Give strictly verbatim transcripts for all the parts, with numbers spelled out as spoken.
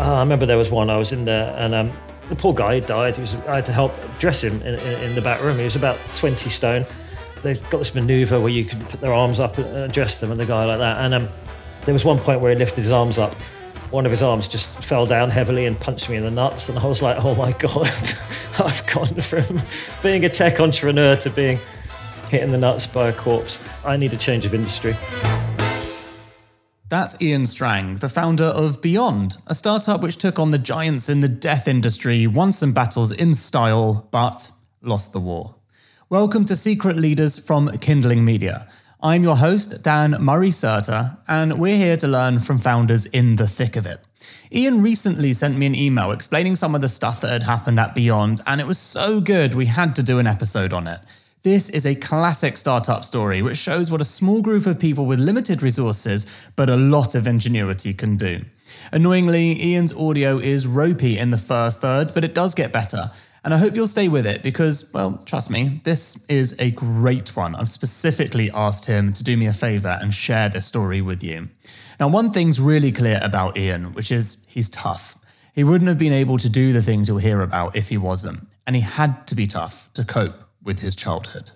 Uh, I remember there was one, I was in there, and um, the poor guy had died. He was, I had to help dress him in, in, in the back room. He was about twenty stone. They've got this manoeuvre where you can put their arms up and dress them, and the guy like that. And um, there was one point where he lifted his arms up. One of his arms just fell down heavily and punched me in the nuts. And I was like, oh my God, I've gone from being a tech entrepreneur to being hit in the nuts by a corpse. I need a change of industry. That's Ian Strang, the founder of Beyond, a startup which took on the giants in the death industry, won some battles in style, but lost the war. Welcome to Secret Leaders from Kindling Media. I'm your host, Dan Murray-Serta, and we're here to learn from founders in the thick of it. Ian recently sent me an email explaining some of the stuff that had happened at Beyond, and it was so good we had to do an episode on it. This is a classic startup story which shows what a small group of people with limited resources but a lot of ingenuity can do. Annoyingly, Ian's audio is ropey in the first third, but it does get better. And I hope you'll stay with it because, well, trust me, this is a great one. I've specifically asked him to do me a favour and share this story with you. Now, one thing's really clear about Ian, which is he's tough. He wouldn't have been able to do the things you'll hear about if he wasn't. And he had to be tough to cope with his childhood.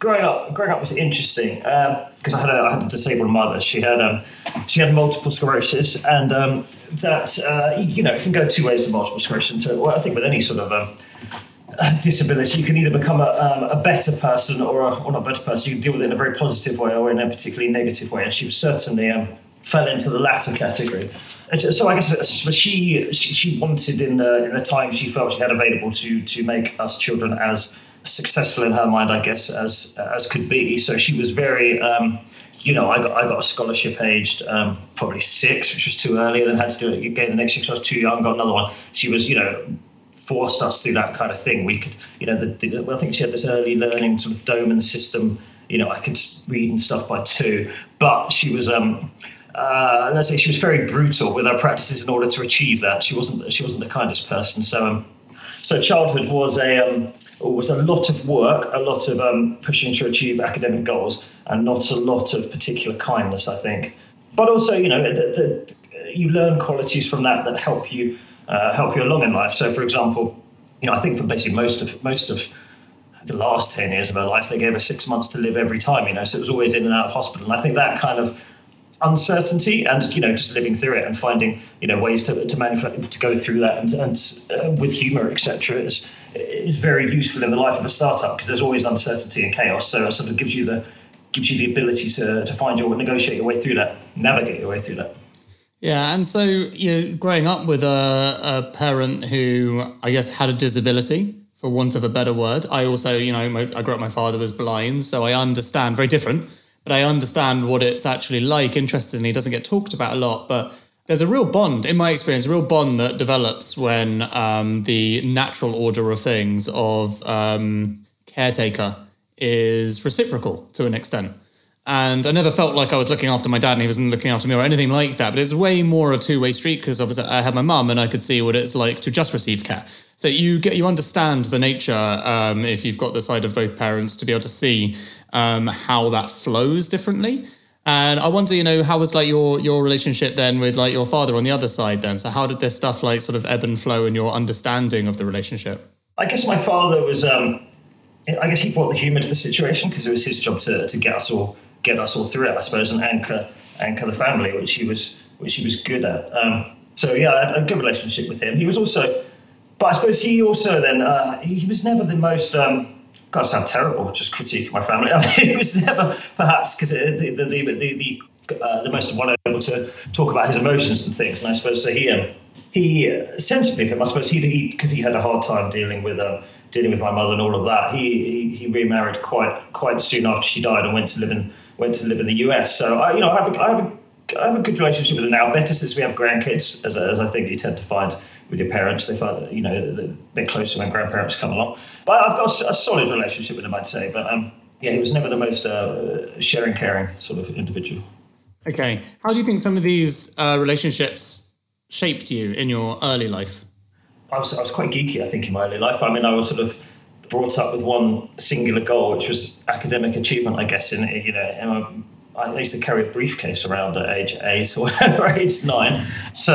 Growing up, growing up was interesting because um, I had a, I had a disabled mother. She had um, she had multiple sclerosis, and um, that uh, you know it can go two ways with multiple sclerosis. So, well, I think with any sort of um, disability, you can either become a, um, a better person or a, or not a better person. You can deal with it in a very positive way or in a particularly negative way. And she was certainly um, fell into the latter category. And so I guess she she, she wanted in the, in the time she felt she had available to to make us children as successful in her mind, I guess, as as could be. So she was very, um, you know, I got I got a scholarship aged um, probably six, which was too early, and then had to do it again the next year because I was too young, got another one. She was, you know, forced us through that kind of thing. We could, you know, the, the, well, I think she had this early learning sort of Doman system. You know, I could read and stuff by two, but she was, um, uh, let's say, she was very brutal with her practices in order to achieve that. She wasn't she wasn't the kindest person. So um, so childhood was a um, It was a lot of work, a lot of um, pushing to achieve academic goals, and not a lot of particular kindness, I think. But also, you know, the, the, you learn qualities from that that help you uh, help you along in life. So, for example, you know, I think for basically most of most of the last ten years of her life, they gave her six months to live every time. You know, so it was always in and out of hospital. And I think that kind of uncertainty and, you know, just living through it and finding, you know, ways to to, manuf- to go through that and, and uh, with humour, et cetera is is very useful in the life of a startup because there's always uncertainty and chaos. So it sort of gives you the gives you the ability to to find your negotiate your way through that, navigate your way through that. Yeah, and so, you know, growing up with a, a parent who I guess had a disability, for want of a better word. I also, you know, my, I grew up. My father was blind, so I understand very different. But I understand what it's actually like. Interestingly, it doesn't get talked about a lot, but there's a real bond, in my experience, a real bond that develops when um, the natural order of things of um, caretaker is reciprocal to an extent. And I never felt like I was looking after my dad and he wasn't looking after me or anything like that. But it's way more a two-way street because obviously I had my mum and I could see what it's like to just receive care. So you get you understand the nature, um, if you've got the side of both parents, to be able to see um, how that flows differently. And I wonder, you know, how was like your your relationship then with like your father on the other side then? So how did this stuff like sort of ebb and flow in your understanding of the relationship? I guess my father was, um, I guess he brought the humour to the situation because it was his job to to get us all. get us all through it, I suppose, and anchor anchor the family, which he was which he was good at. Um, so yeah, a good relationship with him. He was also, but I suppose he also then uh, he, he was never the most. Um, God, I sound terrible just critiquing my family. I mean, he was never perhaps because the the the the, the, uh, the most one able to talk about his emotions and things. And I suppose so he um, he uh, sensibly, I suppose he because he, he had a hard time dealing with um, dealing with my mother and all of that. He he, he remarried quite quite soon after she died and went to live in. went to live in the U S. So, I, you know, I have, a, I, have a, I have a good relationship with her now, better since we have grandkids, as, as I think you tend to find with your parents. They find, you know, they're a bit closer when grandparents come along. But I've got a solid relationship with him, I'd say. But, um, yeah, he was never the most uh, sharing, caring sort of individual. Okay. How do you think some of these uh, relationships shaped you in your early life? I was, I was quite geeky, I think, in my early life. I mean, I was sort of brought up with one singular goal, which was academic achievement, I guess. In you know, and I, I used to carry a briefcase around at age eight or age nine. So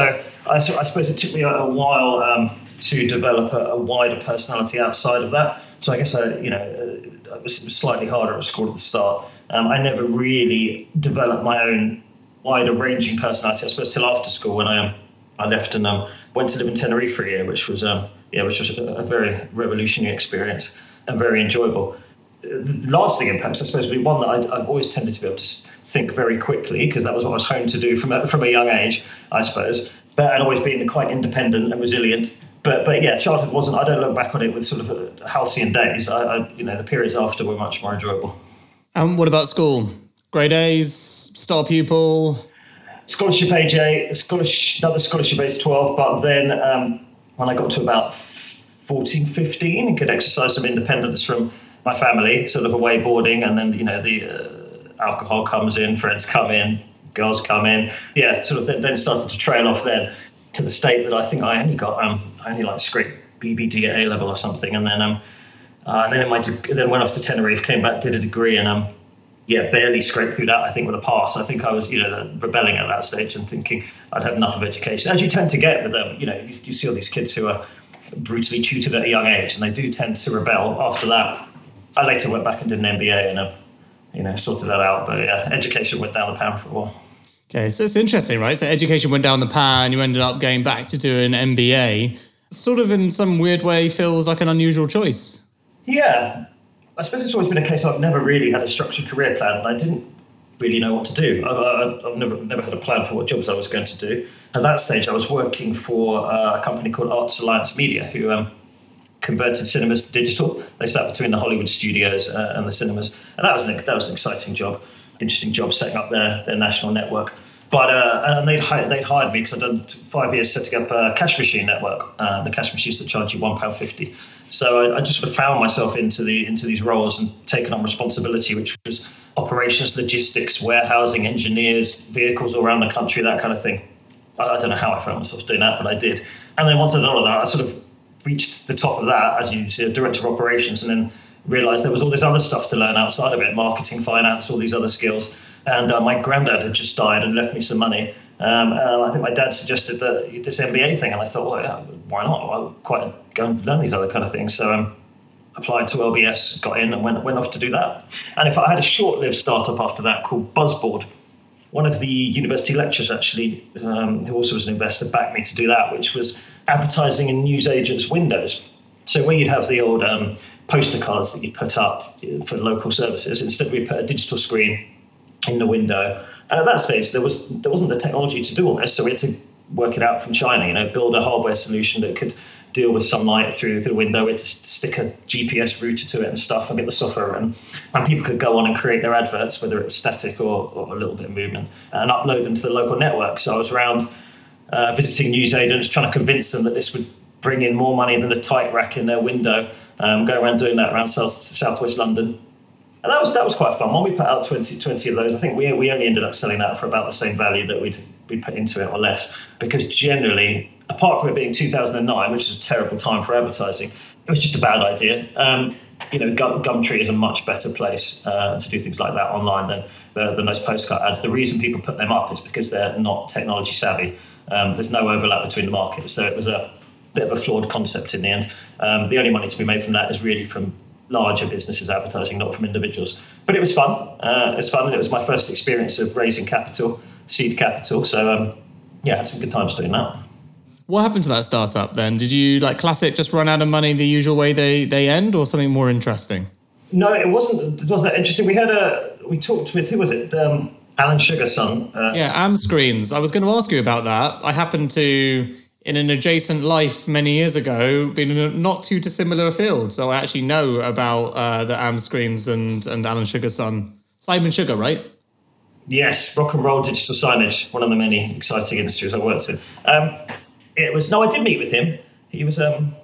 I, I suppose it took me a while um, to develop a, a wider personality outside of that. So I guess I, you know, it was slightly harder at school at the start. Um, I never really developed my own wider-ranging personality, I suppose, till after school when I um, I left and um, went to live in Tenerife for a year, which was um, yeah, which was a, a very revolutionary experience and very enjoyable. The lasting impacts, I suppose, would be one that I'd, I've always tended to be able to think very quickly, because that was what I was honed to do from a, from a young age, I suppose. But I'd always been quite independent and resilient. But but yeah, childhood wasn't. I don't look back on it with sort of halcyon days. I, I you know the periods after were much more enjoyable. And what about school? Grade A's, star pupil, scholarship age eight, scholarship, another scholarship age twelve. But then um, when I got to about fourteen, fifteen, and could exercise some independence from my family, sort of away boarding, and then, you know, the uh, alcohol comes in, friends come in, girls come in. Yeah, sort of th- then started to trail off then to the state that I think I only got, um, I only like scraped B B D at A level or something. And then um, uh, and then in my de- then went off to Tenerife, came back, did a degree, and um, yeah, barely scraped through that, I think, with a pass. I think I was, you know, rebelling at that stage and thinking I'd had enough of education. As you tend to get with them, you know, you, you see all these kids who are brutally tutored at a young age, and they do tend to rebel after that. I later went back and did an M B A and, uh, you know, sorted that out. But yeah, education went down the pan for a while. Okay, so it's interesting, right? So education went down the pan, you ended up going back to do an M B A. Sort of in some weird way feels like an unusual choice. Yeah, I suppose it's always been a case I've never really had a structured career plan, and I didn't really know what to do. I, I, I've never never had a plan for what jobs I was going to do. At that stage, I was working for uh, a company called Arts Alliance Media, who... Um, converted cinemas to digital. They sat between the Hollywood studios uh, and the cinemas, and that was an, that was an exciting job, interesting job setting up their, their national network. But uh, and they'd hired, they'd hired me because I'd done five years setting up a cash machine network, uh, the cash machines that charge you one pound fifty. So I, I just sort of found myself into the into these roles and taken on responsibility, which was operations, logistics, warehousing, engineers, vehicles all around the country, that kind of thing. I, I don't know how I found myself doing that, but I did. And then once I'd done all of that, I sort of reached the top of that as you see a director of operations, and then realized there was all this other stuff to learn outside of it, marketing, finance, all these other skills. And uh, my granddad had just died and left me some money. Um, and I think my dad suggested that this M B A thing, and I thought, well, yeah, why not? I'll quite go and learn these other kind of things. So I um, applied to L B S, got in, and went, went off to do that. And if I had a short-lived startup after that called Buzzboard. One of the university lecturers, actually, um, who also was an investor, backed me to do that, which was advertising in newsagents' windows. So where you'd have the old um, poster cards that you put up for local services, instead we put a digital screen in the window. And at that stage, there was there wasn't the technology to do all this, so we had to work it out from China. You know, build a hardware solution that could deal with sunlight through the window. We had to stick a G P S router to it and stuff, and get the software in. And people could go on and create their adverts, whether it was static or, or a little bit of movement, and upload them to the local network. So I was around uh, visiting newsagents, trying to convince them that this would bring in more money than a tight rack in their window. Um, going around doing that around South Southwest London, and that was that was quite fun. When we put out twenty, twenty of those, I think we we only ended up selling that for about the same value that we'd we put into it or less, because generally, apart from it being two thousand nine, which is a terrible time for advertising, it was just a bad idea. Um, you know, Gum, Gumtree is a much better place uh, to do things like that online than, than, than those postcard ads. The reason people put them up is because they're not technology savvy. Um, there's no overlap between the markets, so it was a bit of a flawed concept in the end. Um, the only money to be made from that is really from larger businesses advertising, not from individuals. But it was fun. Uh, it was fun, and it was my first experience of raising capital, seed capital. So, um, yeah, I had some good times doing that. What happened to that startup then? Did you, like classic, just run out of money the usual way they, they end, or something more interesting? No, it wasn't. It wasn't that interesting. We had a we talked with who was it? Um, Alan Sugar's son. Uh, yeah, A M Screens. I was going to ask you about that. I happened to, in an adjacent life many years ago, been in a not too dissimilar a field, so I actually know about uh, the A M Screens and and Alan Sugar's son, Simon Sugar, right? Yes, rock and roll digital signage, one of the many exciting industries I worked in. Um, It was no, I did meet with him. He was, um,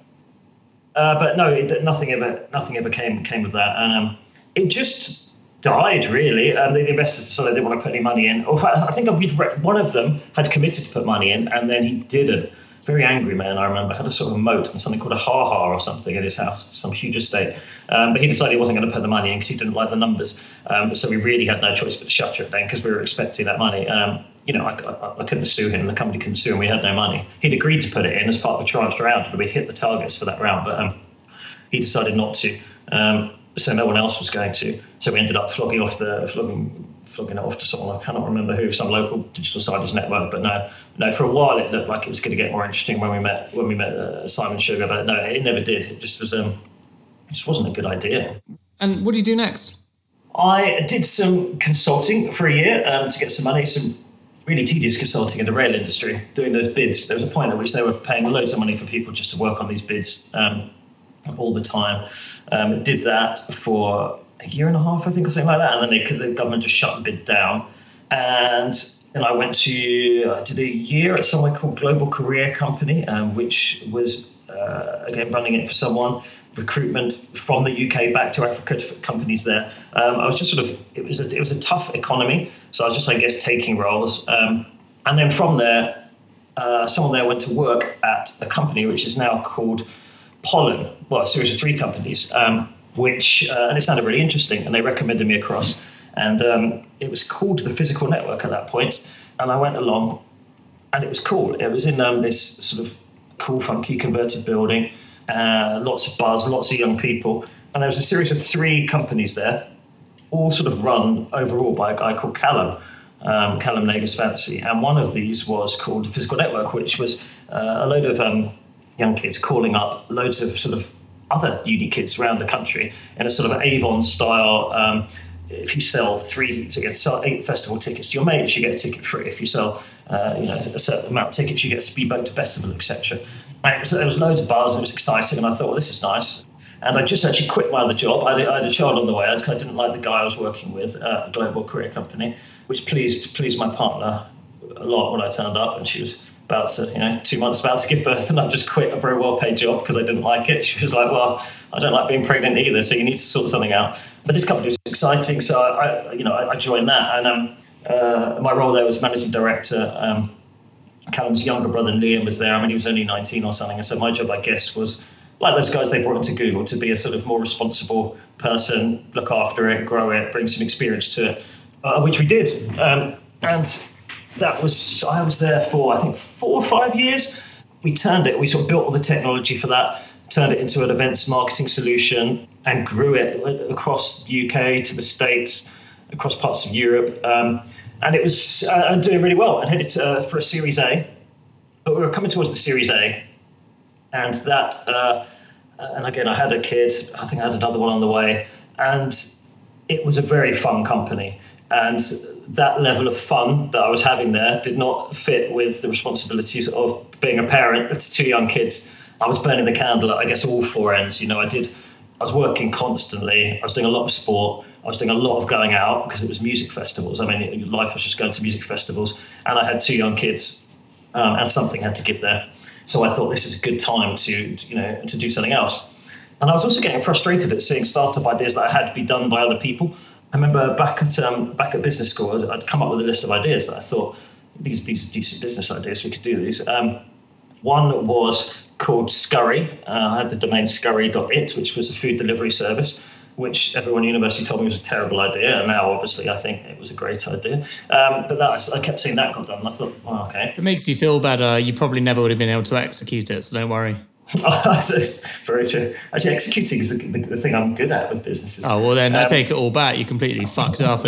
uh, but no, it, nothing ever, nothing ever came came of that, and um, it just died really. Um, the, the investors decided they didn't want to put any money in. Or I think we'd re- one of them had committed to put money in, and then he didn't. Very angry man, I remember. Had a sort of moat and something called a ha-ha or something at his house, some huge estate. Um, but he decided he wasn't going to put the money in because he didn't like the numbers. Um, so we really had no choice but to shut it down because we were expecting that money. Um, you know, I, I, I couldn't sue him, the company couldn't sue him, we had no money. He'd agreed to put it in as part of a charged round, and we'd hit the targets for that round, but um, he decided not to. Um, so no one else was going to. So we ended up flogging off the flogging, flogging it off to someone, I cannot remember who, some local digital signage network. But no, no. For a while it looked like it was going to get more interesting when we met when we met uh, Simon Sugar, but no, it never did. It just was um, it just wasn't a good idea. And what do you do next? I did some consulting for a year um, to get some money, some really tedious consulting in the rail industry, doing those bids. There was a point at which they were paying loads of money for people just to work on these bids um, all the time. Um, did that for a year and a half, I think, or something like that. And then they, the government just shut the bid down. And then I went to, I did a year at somewhere called Global Career Company, um, which was, uh, again, running it for someone. Recruitment from the U K back to Africa for companies there. Um, I was just sort of, it was a, it was a tough economy. So I was just, I guess, taking roles. Um, and then from there, uh, someone there went to work at a company which is now called Pollen. Well, a series of three companies, um, which, uh, and it sounded really interesting. And they recommended me across. And um, it was called The Physical Network at that point. And I went along and it was cool. It was in um, this sort of cool, funky converted building. Uh, lots of buzz, lots of young people. And there was a series of three companies there, all sort of run overall by a guy called Callum, um, Callum Negus Fancy. And one of these was called The Physical Network, which was uh, a load of um, young kids calling up loads of sort of other uni kids around the country in a sort of Avon style. Um, if you sell three, to get sell eight festival tickets to your mates, you get a ticket free. If you sell uh, you know, a certain amount of tickets, you get a speedboat to Bestival, et cetera. It was, there was loads of buzz and it was exciting, and I thought, well, this is nice. And I just actually quit my other job. I, I had a child on the way. I, I didn't like the guy I was working with at a global career company, which pleased pleased my partner a lot when I turned up, and she was about to, you know, two months about to give birth, and I just quit a very well-paid job because I didn't like it. She was like, well, I don't like being pregnant either, so you need to sort something out. But this company was exciting, so I, I you know, I, I joined that, and um, uh, my role there was managing director. Um, Callum's younger brother, Liam, was there. I mean, he was only nineteen or something. And so my job, I guess, was, like those guys they brought into Google, to be a sort of more responsible person, look after it, grow it, bring some experience to it, uh, which we did. Um, and that was, I was there for, I think, four or five years. We turned it, we sort of built all the technology for that, turned it into an events marketing solution and grew it across the U K to the States, across parts of Europe. Um, And it was uh, doing really well, and headed to, uh, for a Series A, but we were coming towards the Series A, and that, uh, and again, I had a kid. I think I had another one on the way, and it was a very fun company. And that level of fun that I was having there did not fit with the responsibilities of being a parent to two young kids. I was burning the candle at, I guess, all four ends. You know, I did. I was working constantly. I was doing a lot of sport. I was doing a lot of going out because it was music festivals. I mean, life was just going to music festivals. And I had two young kids, um, and something had to give there. So I thought this is a good time to, to, you know, to do something else. And I was also getting frustrated at seeing startup ideas that I had to be done by other people. I remember back at um, back at business school, I'd come up with a list of ideas that I thought, these these are decent business ideas, we could do these. Um, one was called Scurry. Uh, I had the domain scurry dot I T, which was a food delivery service, which everyone at university told me was a terrible idea. And now, obviously, I think it was a great idea. Um, but that, I kept seeing that got done, and I thought, oh, okay. If it makes you feel better, you probably never would have been able to execute it, so don't worry. Very true. Actually, executing is the, the, the thing I'm good at with businesses. Oh, well, then um, I take it all back. You completely fucked up.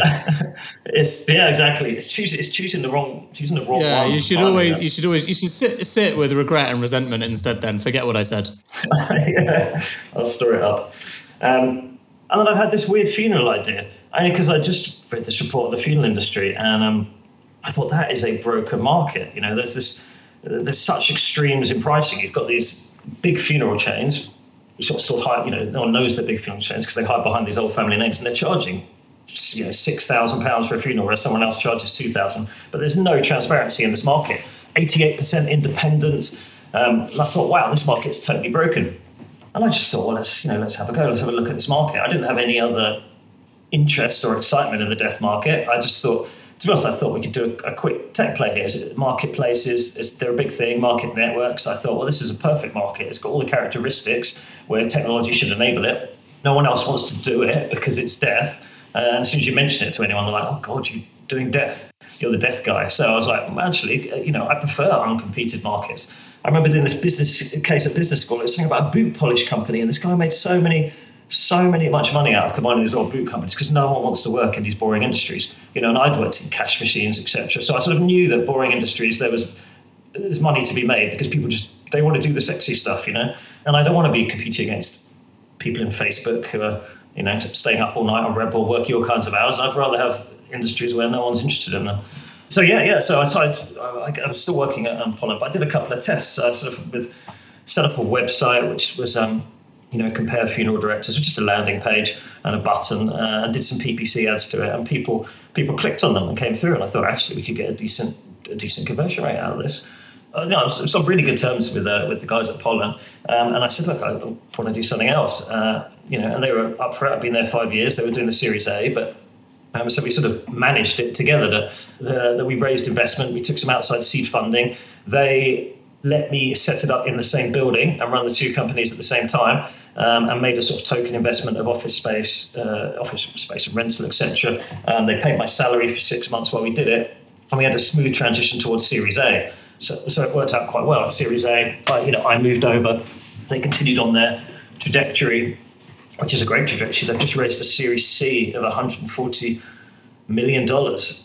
It's, yeah, exactly. It's choosing, it's choosing the wrong, choosing the wrong. Yeah, one you should always, them. you should always, you should sit, sit with regret and resentment instead. Then forget what I said. Yeah, I'll store it up. Um, And then I've had this weird funeral idea, only because I just read this report on the funeral industry, and um, I thought that is a broken market. You know, there's this, there's such extremes in pricing. You've got these big funeral chains, which sort of still hide. You know, no one knows they're big funeral chains because they hide behind these old family names, and they're charging, you know, six thousand pounds for a funeral, whereas someone else charges two thousand. But there's no transparency in this market. Eighty-eight percent independent. Um, and I thought, wow, this market's totally broken. And I just thought, well, let's, you know, let's have a go. Let's have a look at this market. I didn't have any other interest or excitement in the death market. I just thought, to be honest, I thought we could do a, a quick tech play here. Is marketplaces, is, they're a big thing, market networks. I thought, well, this is a perfect market. It's got all the characteristics where technology should enable it. No one else wants to do it because it's death. And as soon as you mention it to anyone, they're like, oh, God, you're doing death. you're the death guy. So I was like, well, actually, you know, I prefer uncompetitive markets. I remember doing this business case at business school. It was something about a boot polish company, and this guy made so many, so many much money out of combining these old boot companies because no one wants to work in these boring industries, you know. And I'd worked in cash machines, et cetera. So I sort of knew that boring industries there was there's money to be made because people just they want to do the sexy stuff, you know. And I don't want to be competing against people in Facebook who are, you know, staying up all night on Red Bull, working all kinds of hours. I'd rather have industries where no one's interested in them. So yeah, yeah. So I started, I was still working at um, Pollen, but I did a couple of tests. I sort of with, set up a website, which was, um, you know, compare funeral directors, just a landing page and a button, uh, and did some P P C ads to it. And people people clicked on them and came through. And I thought, actually, we could get a decent a decent conversion rate out of this. Uh, no, I was, I was on really good terms with uh, with the guys at Pollen. Um, and I said, look, I want to do something else. Uh, you know, and they were up for it. I'd been there five years. They were doing the Series A, but... Um, so we sort of managed it together, that, that, that we raised investment, we took some outside seed funding. They let me set it up in the same building and run the two companies at the same time, um, and made a sort of token investment of office space, uh, office space and rental, et cetera. Um, they paid my salary for six months while we did it, and we had a smooth transition towards Series A. So, so it worked out quite well. Series A, I, you know, I moved over. They continued on their trajectory, which is a great trajectory. They've just raised a Series C of one hundred forty million dollars.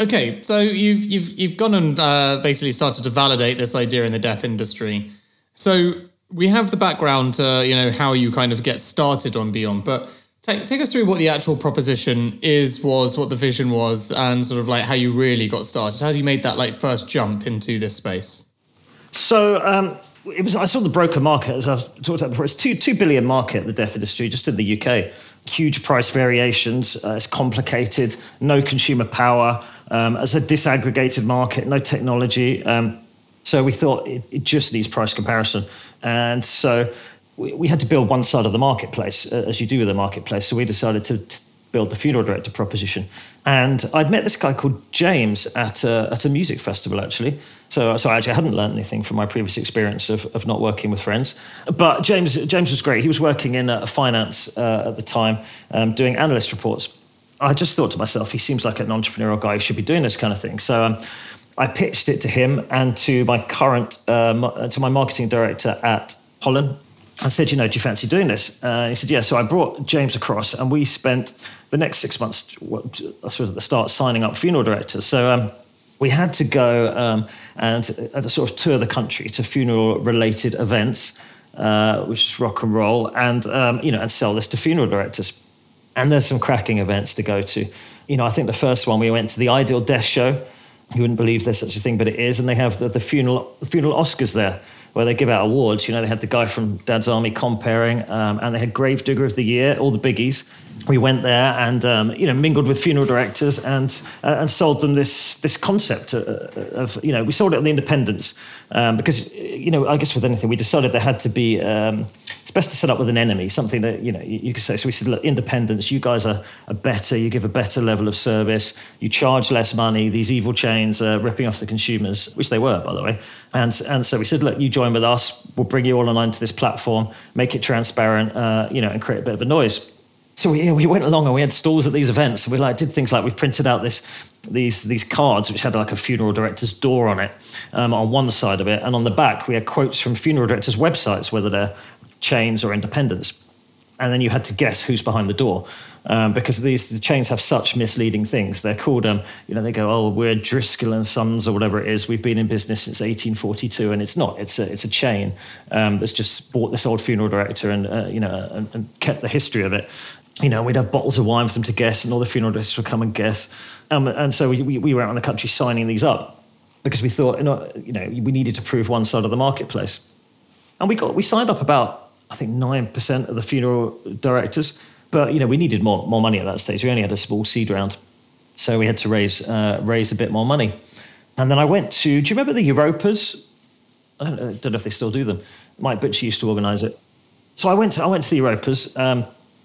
Okay, so you've you've you've gone and uh, basically started to validate this idea in the death industry. So we have the background to, you know, how you kind of get started on Beyond, but take take us through what the actual proposition is, was, what the vision was, and sort of like how you really got started. How do you make that like first jump into this space? So um, it was I saw the broker market, as I've talked about before. It's two two billion market, the death industry, just in the U K. Huge price variations. Uh, it's complicated. No consumer power. Um, it's a disaggregated market. No technology. Um, So we thought it, it just needs price comparison. And so we, we had to build one side of the marketplace, uh, as you do with a marketplace. So we decided to, to build the funeral director proposition. And I'd met this guy called James at a, at a music festival, actually. So, so I actually hadn't learned anything from my previous experience of, of not working with friends. But James James was great. He was working in uh, finance uh, at the time, um, doing analyst reports. I just thought to myself, he seems like an entrepreneurial guy who should be doing this kind of thing. So... Um, I pitched it to him and to my current, uh, to my marketing director at Pollen. I said, you know, do you fancy doing this? Uh, he said, yeah. So I brought James across and we spent the next six months, I suppose at the start, signing up funeral directors. So um, we had to go um, and uh, sort of tour the country to funeral-related events uh, which is rock and roll, and um, you know, and sell this to funeral directors. And there's some cracking events to go to. You know, I think the first one we went to, the Ideal Death Show. You wouldn't believe there's such a thing, but it is. And they have the, the funeral the funeral Oscars there, where they give out awards. You know, they had the guy from Dad's Army comparing, um, and they had Gravedigger of the Year, all the biggies. We went there and, um, you know, mingled with funeral directors and uh, and sold them this this concept of, of, you know, we sold it on the independents um, because, you know, I guess with anything, we decided there had to be, um, it's best to set up with an enemy, something that, you know, you, you could say. So we said, look, independents, you guys are, are better, you give a better level of service, you charge less money, these evil chains are ripping off the consumers, which they were, by the way. And and so we said, look, you join with us, we'll bring you all online to this platform, make it transparent, uh, you know, and create a bit of a noise. So we we went along and we had stalls at these events. We like did things like we printed out this these these cards which had like a funeral director's door on it, um, on one side of it, and on the back we had quotes from funeral directors' websites, whether they're chains or independents. And then you had to guess who's behind the door, um, because these the chains have such misleading things. They're called, um, you know, they go, oh, we're Driscoll and Sons or whatever it is. We've been in business since eighteen forty-two, and it's not. It's a it's a chain um, that's just bought this old funeral director and uh, you know and, and kept the history of it. You know, we'd have bottles of wine for them to guess, and all the funeral directors would come and guess. Um, and so we, we, we were out in the country signing these up because we thought, you know, you know, we needed to prove one side of the marketplace. And we got we signed up about, I think, nine percent of the funeral directors. But, you know, we needed more more money at that stage. We only had a small seed round. So we had to raise uh, raise a bit more money. And then I went to, do you remember the Europas? I don't know, I don't know if they still do them. Mike Butcher used to organise it. So I went to, I went to the Europas. Um,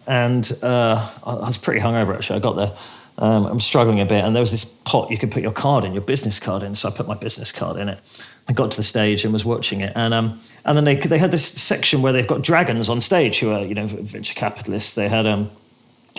And uh, I was pretty hungover, actually. I got there. Um, I'm struggling a bit. And there was this pot you could put your card in, your business card in. So I put my business card in it. I got to the stage and was watching it. And um, and then they they had this section where they've got dragons on stage who are, you know, venture capitalists. They had um,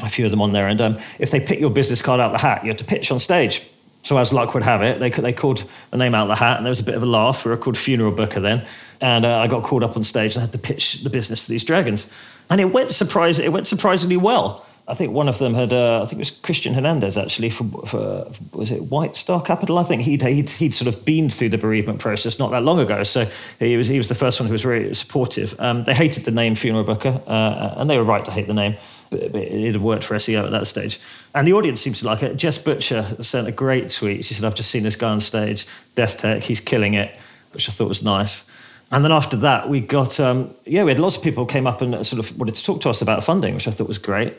a few of them on there. And um, if they pick your business card out of the hat, you had to pitch on stage. So as luck would have it, they they called the name out of the hat, and there was a bit of a laugh. We were called Funeral Booker then. And uh, I got called up on stage and I had to pitch the business to these dragons. And it went surprising. It went surprisingly well. I think one of them had. Uh, I think it was Christian Hernandez actually. For, for was it White Star Capital? I think he'd, he'd he'd sort of been through the bereavement process not that long ago. So he was he was the first one who was really supportive. Um, they hated the name Funeral Booker, uh, and they were right to hate the name. But, but it had worked for S E O at that stage, and the audience seemed to like it. Jess Butcher sent a great tweet. She said, "I've just seen this guy on stage, Death Tech. He's killing it," which I thought was nice. And then after that, we got, um, yeah, we had lots of people came up and sort of wanted to talk to us about funding, which I thought was great.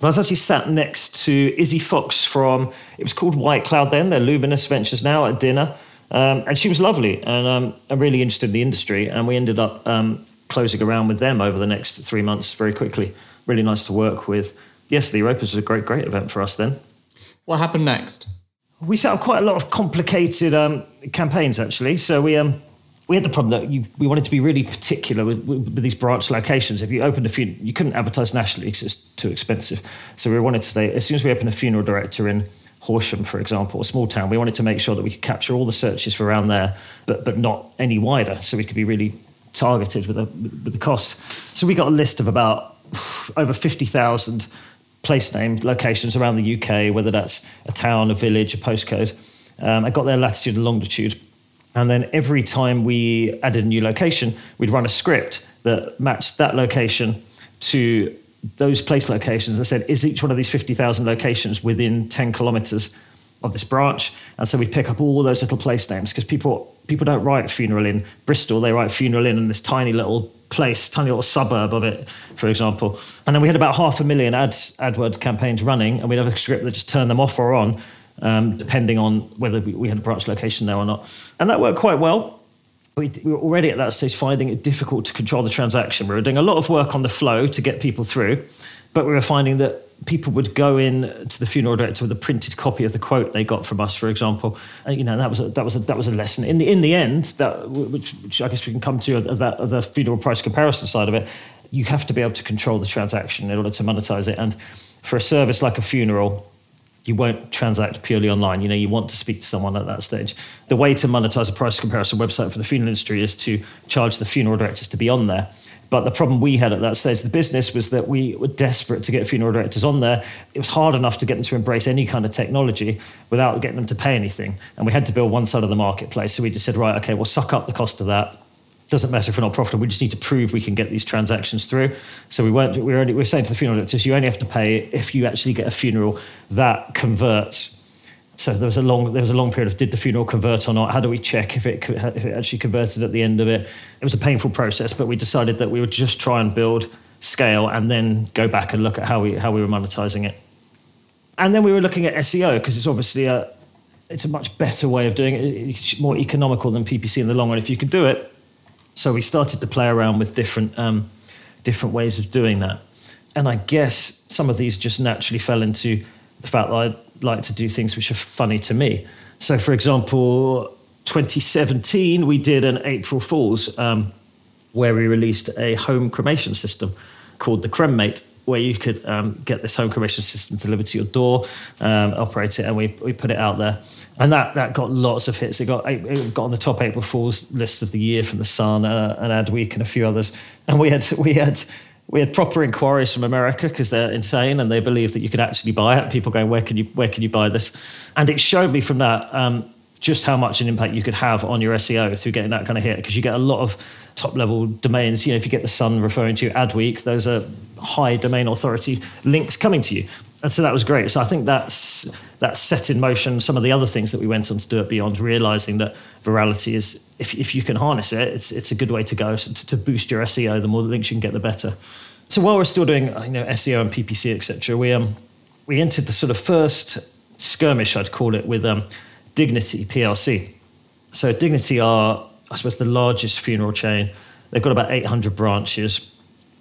But I was actually sat next to Izzy Fox from, it was called White Cloud then, they're Luminous Ventures now, at dinner. Um, and she was lovely and um, really interested in the industry. And we ended up um, closing around with them over the next three months very quickly. Really nice to work with. Yes, the Europas was a great, great event for us then. What happened next? We set up quite a lot of complicated um, campaigns, actually. So we... Um, We had the problem that you, we wanted to be really particular with, with, with these branch locations. If you opened a funeral, you couldn't advertise nationally because it's too expensive. So we wanted to say, as soon as we opened a funeral director in Horsham, for example, a small town, we wanted to make sure that we could capture all the searches for around there, but but not any wider, so we could be really targeted with the, with the cost. So we got a list of about over fifty thousand place name locations around the U K, whether that's a town, a village, a postcode. Um, I got their latitude and longitude. And then every time we added a new location, we'd run a script that matched that location to those place locations and said, is each one of these fifty thousand locations within ten kilometers of this branch? And so we'd pick up all those little place names because people people don't write funeral in Bristol. They write funeral in in this tiny little place, tiny little suburb of it, for example. And then we had about half a million ad, AdWords campaigns running, and we'd have a script that just turned them off or on, Um, depending on whether we, we had a branch location there or not. And that worked quite well. We, we were already at that stage finding it difficult to control the transaction. We were doing a lot of work on the flow to get people through, but we were finding that people would go in to the funeral director with a printed copy of the quote they got from us, for example. And, you know, that was a, that was a, that was a lesson. In the in the end, that which, which I guess we can come to of that of the funeral price comparison side of it, you have to be able to control the transaction in order to monetize it. And for a service like a funeral, you won't transact purely online. You know, you want to speak to someone at that stage. The way to monetize a price comparison website for the funeral industry is to charge the funeral directors to be on there. But the problem we had at that stage, the business, was that we were desperate to get funeral directors on there. It was hard enough to get them to embrace any kind of technology without getting them to pay anything. And we had to build one side of the marketplace. So we just said, right, okay, we'll suck up the cost of that. doesn't matter if we're not profitable, we just need to prove we can get these transactions through. So we weren't, we were, only, we were saying to the funeral directors, you only have to pay if you actually get a funeral that converts. So there was a long there was a long period of, did the funeral convert or not? How do we check if it if it actually converted at the end of it? It was a painful process, but we decided that we would just try and build scale and then go back and look at how we how we were monetizing it. And then we were looking at S E O, because it's obviously a it's a much better way of doing it. It's more economical than P P C in the long run if you could do it. So we started to play around with different um, different ways of doing that. And I guess some of these just naturally fell into the fact that I like to do things which are funny to me. So for example, twenty seventeen, we did an April Fool's um, where we released a home cremation system called the Cremate, where you could um, get this home cremation system delivered to your door, um, operate it, and we we put it out there. And that that got lots of hits. It got it got on the top April Fool's list of the year from The Sun uh, and Adweek and a few others. And we had we had... We had proper inquiries from America because they're insane and they believe that you can actually buy it. People going, where can you where can you buy this? And it showed me from that um, just how much an impact you could have on your S E O through getting that kind of hit, because you get a lot of top-level domains. You know, if you get The Sun referring to you, Adweek, those are high domain authority links coming to you. And so that was great. So I think that's that set in motion some of the other things that we went on to do at Beyond, realizing that virality is, if if you can harness it, it's it's a good way to go. So to, to boost your S E O, the more links you can get, the better. So while we're still doing, you know, S E O and P P C, et cetera, we, um, we entered the sort of first skirmish, I'd call it, with um, Dignity P L C. So Dignity are, I suppose, the largest funeral chain. They've got about eight hundred branches,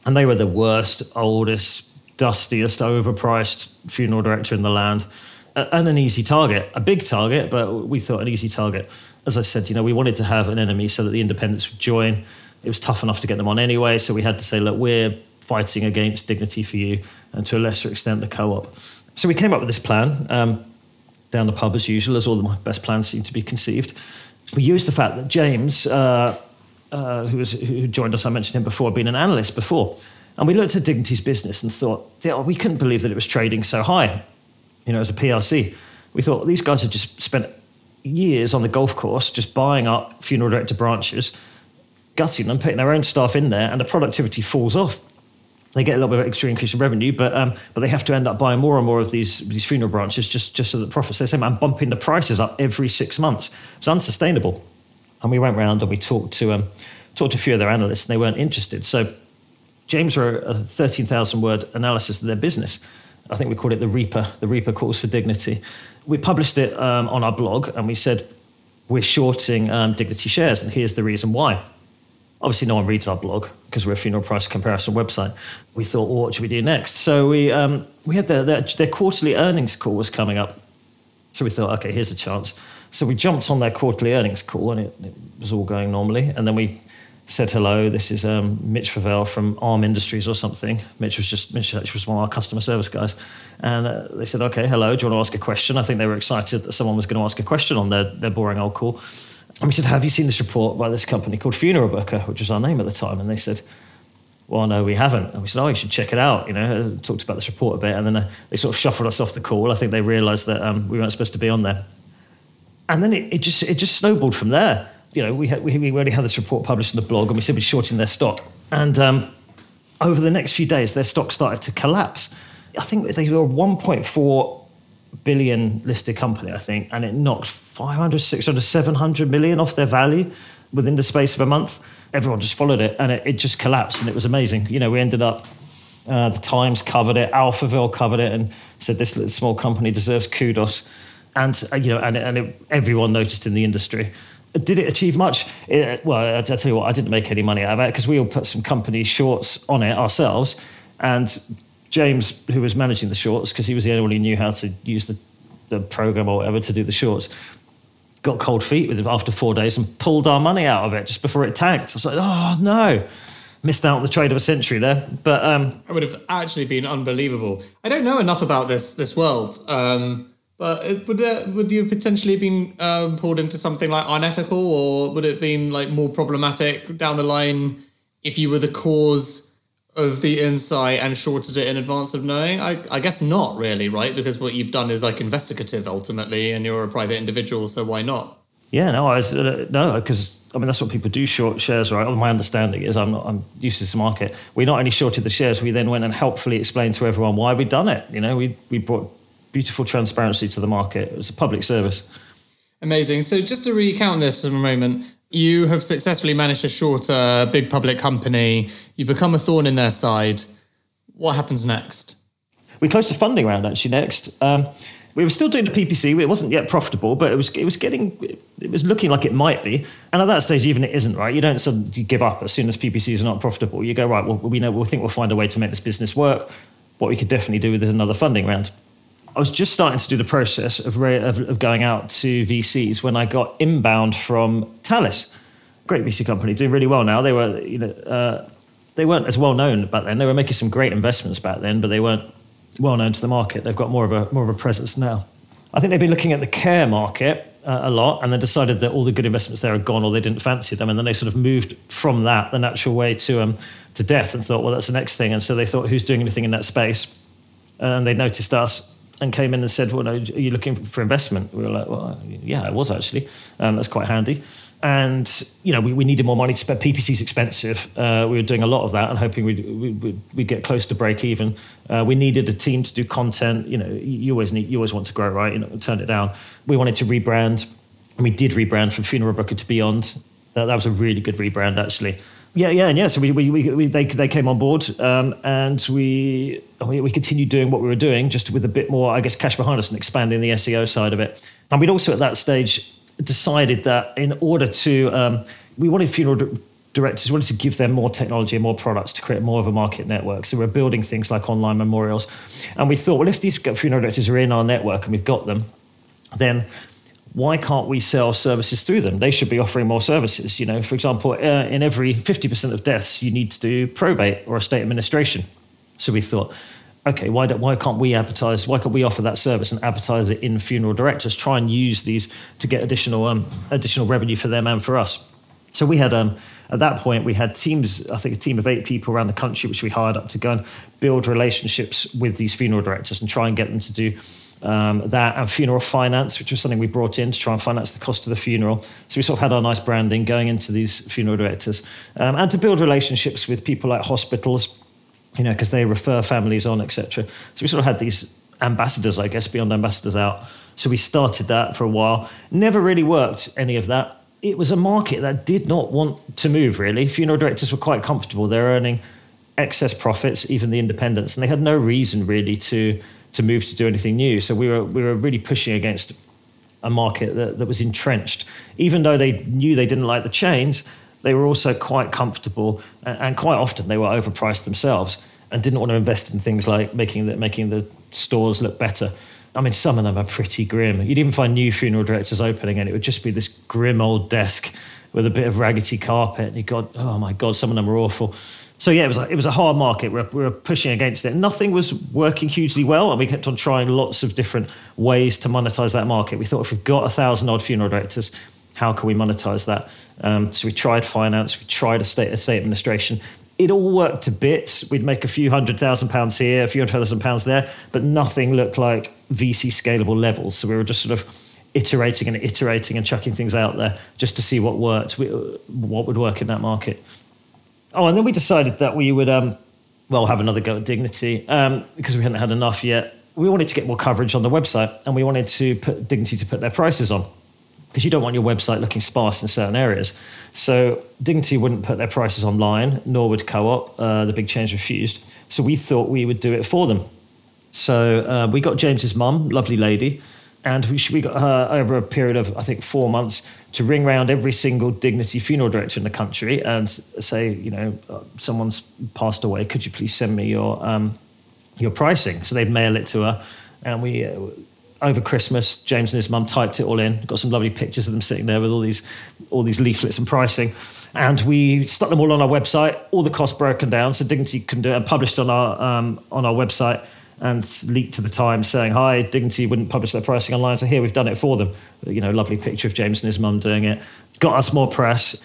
and they were the worst, oldest, dustiest, overpriced funeral director in the land, and an easy target, a big target, but we thought an easy target. As I said, you know, we wanted to have an enemy so that the independents would join. It was tough enough to get them on anyway, so we had to say, look, we're fighting against Dignity for you, and to a lesser extent, the Co-op. So we came up with this plan, um, down the pub as usual, as all the best plans seem to be conceived. We used the fact that James, uh, uh, who, was, who joined us, I mentioned him before, had been an analyst before, and we looked at Dignity's business and thought, yeah, we couldn't believe that it was trading so high, you know, as a P L C. We thought, well, these guys had just spent years on the golf course just buying up funeral director branches, gutting them, putting their own staff in there, and the productivity falls off. They get a little bit of extra increase in revenue, but um, but they have to end up buying more and more of these these funeral branches just, just so that the profits are the same, and bumping the prices up every six months. It's unsustainable. And we went round and we talked to um, talked to a few of their analysts, and they weren't interested. So James wrote a thirteen thousand word analysis of their business. I think we called it the Reaper, the Reaper Calls for Dignity. We published it um, on our blog, and we said, we're shorting um, Dignity shares, and here's the reason why. Obviously, no one reads our blog because we're a funeral price comparison website. We thought, well, what should we do next? So we um, we had their, their, their quarterly earnings call was coming up. So we thought, okay, here's a chance. So we jumped on their quarterly earnings call, and it, it was all going normally. And then we said, hello, this is um, Mitch Favell from Arm Industries or something. Mitch was just Mitch was one of our customer service guys. And uh, they said, okay, hello, do you want to ask a question? I think they were excited that someone was going to ask a question on their, their boring old call. And we said, have you seen this report by this company called Funeral Booker, which was our name at the time? And they said, well, no, we haven't. And we said, oh, you should check it out. You know, talked about this report a bit. And then they sort of shuffled us off the call. I think they realised that um, we weren't supposed to be on there. And then it, it just it just snowballed from there. You know, we had, we, we already had this report published in the blog, and we said we're shorting their stock. And um, over the next few days, their stock started to collapse. I think they were a one point four billion listed company, I think, and it knocked five hundred, six hundred, seven hundred million off their value within the space of a month. Everyone just followed it, and it, it just collapsed, and it was amazing. You know, we ended up, uh, the Times covered it, Alphaville covered it, and said this little small company deserves kudos. And, uh, you know, and, and it, everyone noticed in the industry. Did it achieve much? It, well, I'll tell you what, I didn't make any money out of it because we all put some company shorts on it ourselves, and James, who was managing the shorts, because he was the only one who knew how to use the, the program or whatever to do the shorts, got cold feet with it after four days and pulled our money out of it just before it tanked. I was like, oh, no. Missed out on the trade of a century there. But um, it would have actually been unbelievable. I don't know enough about this this world, um, but it, would there, would you have potentially been um, pulled into something like unethical, or would it have been like more problematic down the line if you were the cause of the insight and shorted it in advance of knowing? I, I guess not really, right? Because what you've done is like investigative ultimately, and you're a private individual, so why not? Yeah, no, I was, uh, no, because I mean, that's what people do, short shares, right? My understanding is, I'm not, I'm used to this market. We not only shorted the shares, we then went and helpfully explained to everyone why we'd done it. You know, we we brought beautiful transparency to the market. It was a public service. Amazing. So just to recount this for a moment, you have successfully managed to short a big public company. You become a thorn in their side. What happens next? We closed the funding round actually next. Um, we were still doing the P P C. It wasn't yet profitable, but it was it was getting, it was looking like it might be. And at that stage, even it isn't, right? You don't suddenly give up as soon as P P Cs are not profitable. You go, right, well, we know, we think we'll find a way to make this business work. What we could definitely do with is another funding round. I was just starting to do the process of, of, of going out to V Cs when I got inbound from Talis, great V C company, doing really well now. They were, you know, uh, they weren't as well known back then. They were making some great investments back then, but they weren't well known to the market. They've got more of a more of a presence now. I think they've been looking at the care market uh, a lot, and then decided that all the good investments there are gone, or they didn't fancy them, and then they sort of moved from that the natural way to um to death, and thought, well, that's the next thing. And so they thought, who's doing anything in that space? And they noticed us. And came in and said, well, no, are you looking for investment? We were like, well, yeah, I was actually. Um, that's quite handy. And, you know, we, we needed more money to spend. P P C's expensive. Uh, we were doing a lot of that and hoping we'd, we'd, we'd get close to break even. Uh, we needed a team to do content. You know, you always need, you always want to grow, right? You know, turn it down. We wanted to rebrand. And we did rebrand from Funeral Booker to Beyond. That, that was a really good rebrand, actually. Yeah, yeah, and yeah. So we, we, we they they came on board, um, and we, we we continued doing what we were doing, just with a bit more, I guess, cash behind us and expanding the S E O side of it. And we'd also at that stage decided that in order to, um, we wanted funeral directors, we wanted to give them more technology and more products to create more of a market network. So we're building things like online memorials, and we thought, well, if these funeral directors are in our network and we've got them, then why can't we sell services through them? They should be offering more services. You know, for example, uh, in every fifty percent of deaths, you need to do probate or estate administration. So we thought, okay, why don't, why can't we advertise? Why can't we offer that service and advertise it in funeral directors? Try and use these to get additional um, additional revenue for them and for us. So we had um, at that point we had teams. I think a team of eight people around the country, which we hired up to go and build relationships with these funeral directors and try and get them to do. Um, that and funeral finance, which was something we brought in to try and finance the cost of the funeral. So we sort of had our nice branding going into these funeral directors, um, and to build relationships with people like hospitals, you know, because they refer families on, et cetera. So we sort of had these ambassadors, I guess, Beyond ambassadors out. So we started that for a while. Never really worked any of that. It was a market that did not want to move, really. Funeral directors were quite comfortable. They're earning excess profits, even the independents, and they had no reason really to to move to do anything new. So we were we were really pushing against a market that, that was entrenched. Even though they knew they didn't like the chains, they were also quite comfortable and, and quite often they were overpriced themselves and didn't want to invest in things like making the, making the stores look better. I mean, some of them are pretty grim. You'd even find new funeral directors opening and it would just be this grim old desk with a bit of raggedy carpet and you got, oh my God, some of them are awful. So yeah, it was a, it was a hard market. We were, we were pushing against it. Nothing was working hugely well, and we kept on trying lots of different ways to monetize that market. We thought, if we've got a thousand odd funeral directors, how can we monetize that? Um, so we tried finance, we tried estate, estate administration. It all worked to bits. We'd make a few hundred thousand pounds here, a few hundred thousand pounds there, but nothing looked like V C scalable levels. So we were just sort of iterating and iterating and chucking things out there just to see what worked, what would work in that market. Oh, and then we decided that we would, um, well, have another go at Dignity um, because we hadn't had enough yet. We wanted to get more coverage on the website and we wanted to put Dignity to put their prices on because you don't want your website looking sparse in certain areas. So Dignity wouldn't put their prices online, nor would Co-op. Uh, the big change refused. So we thought we would do it for them. So uh, we got James's mum, lovely lady, and we, we got her over a period of, I think, four months to ring round every single Dignity funeral director in the country and say, you know, someone's passed away. Could you please send me your um, your pricing? So they'd mail it to her. And we, uh, over Christmas, James and his mum typed it all in. Got some lovely pictures of them sitting there with all these all these leaflets and pricing. And we stuck them all on our website. All the costs broken down, so Dignity can do it, and published on our um, on our website. And leaked to the Times saying, hi, Dignity wouldn't publish their pricing online, so here, we've done it for them. You know, lovely picture of James and his mum doing it. Got us more press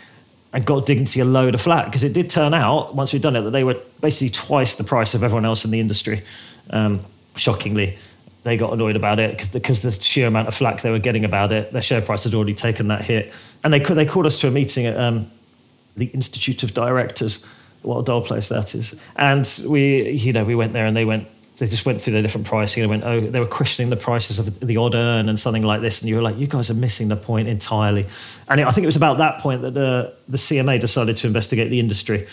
and got Dignity a load of flack, because it did turn out, once we'd done it, that they were basically twice the price of everyone else in the industry, um, shockingly. they got annoyed about it because because the sheer amount of flack they were getting about it. Their share price had already taken that hit, and they they called us to a meeting at um, the Institute of Directors. What a dull place that is. And we, you know, we went there, and they went. They just went through their different pricing, and went, oh, they were questioning the prices of the odd urn and something like this. And you were like, you guys are missing the point entirely. And it, I think it was about that point that uh, the C M A decided to investigate the industry,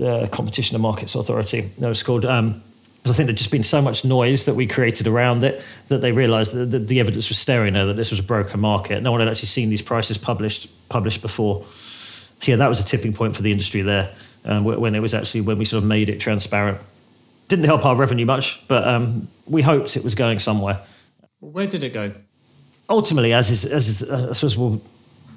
uh, Competition and Markets Authority. No, it's called. Um, I think there'd just been so much noise that we created around it that they realised that the, the evidence was staring there, that this was a broker market. No one had actually seen these prices published published before. So yeah, that was a tipping point for the industry there, um, when it was actually when we sort of made it transparent. Didn't help our revenue much, but um, we hoped it was going somewhere. Where did it go? Ultimately, as is, as is, uh, I suppose we'll,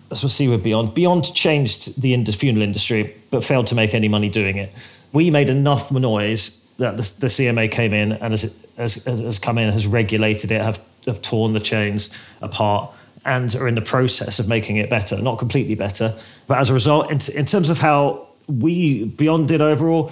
as we'll see with Beyond. Beyond changed the ind- funeral industry, but failed to make any money doing it. We made enough noise that the, the C M A came in and has, has, has come in, has regulated it, have, have torn the chains apart, and are in the process of making it better. Not completely better, but as a result, in, in terms of how we Beyond did overall,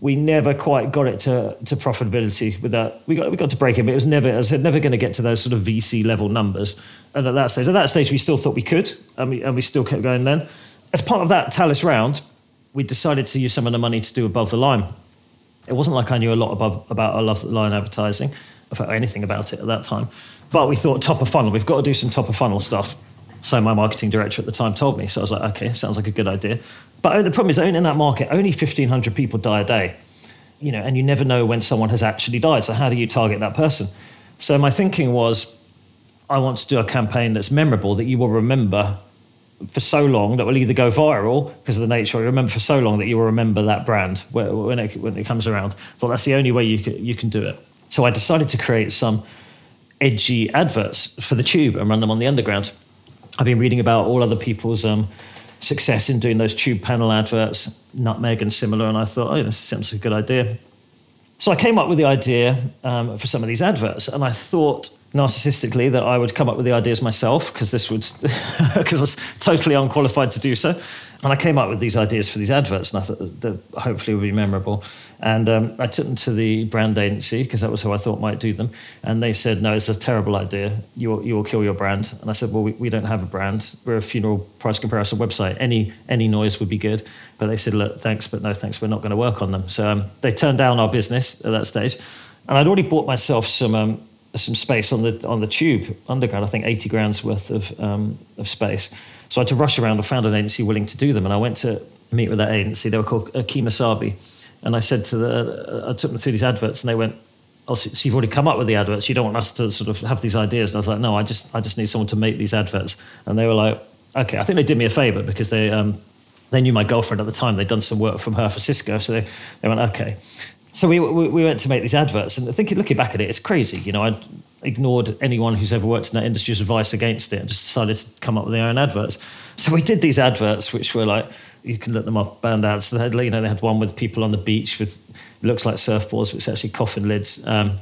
we never quite got it to, to profitability with that. We got we got to break it, but it was never, as I said, never going to get to those sort of V C level numbers. And at that stage, at that stage, we still thought we could, and we and we still kept going then. As part of that Talis round, we decided to use some of the money to do above the line. It wasn't like I knew a lot above, about above the line advertising, or anything about it at that time. But we thought top of funnel, we've got to do some top of funnel stuff. So my marketing director at the time told me. So I was like, okay, sounds like a good idea. But the problem is, in that market, only fifteen hundred people die a day, you know, and you never know when someone has actually died. So how do you target that person? So my thinking was, I want to do a campaign that's memorable, that you will remember for so long, that will either go viral because of the nature, or you remember for so long that you will remember that brand when it, when it comes around. I thought that's the only way you can, you can do it. So I decided to create some edgy adverts for the Tube and run them on the Underground. I've been reading about all other people's um, success in doing those Tube panel adverts, Nutmeg and similar, and I thought, oh, this seems like a good idea. So I came up with the idea um, for some of these adverts, and I thought narcissistically that I would come up with the ideas myself, because this would, because I was totally unqualified to do so. And I came up with these ideas for these adverts, and I thought that hopefully would be memorable. And um, I took them to the brand agency, because that was who I thought might do them. And they said, no, it's a terrible idea. You will, you will kill your brand. And I said, well, we, we don't have a brand. We're a funeral price comparison website. Any any noise would be good. But they said, look, thanks, but no thanks. We're not going to work on them. So um, they turned down our business at that stage. And I'd already bought myself some... Um, some space on the on the Tube Underground, I think eighty grand's worth of um, of space. So I had to rush around. I found an agency willing to do them, and I went to meet with that agency. They were called Akimasabi, and I said to the, I took them through these adverts, and they went, "Oh, so you've already come up with the adverts? You don't want us to sort of have these ideas?" And I was like, "No, I just I just need someone to make these adverts." And they were like, "Okay." I think they did me a favour because they um, they knew my girlfriend at the time. They'd done some work from her for Cisco, so they they went, "Okay." So we, we we went to make these adverts, and thinking, looking back at it, it's crazy. You know, I ignored anyone who's ever worked in that industry's advice against it, and just decided to come up with their own adverts. So we did these adverts, which were like, you can look them up, band ads. They had, you know, they had one with people on the beach with, it looks like surfboards, but it's actually coffin lids. Um,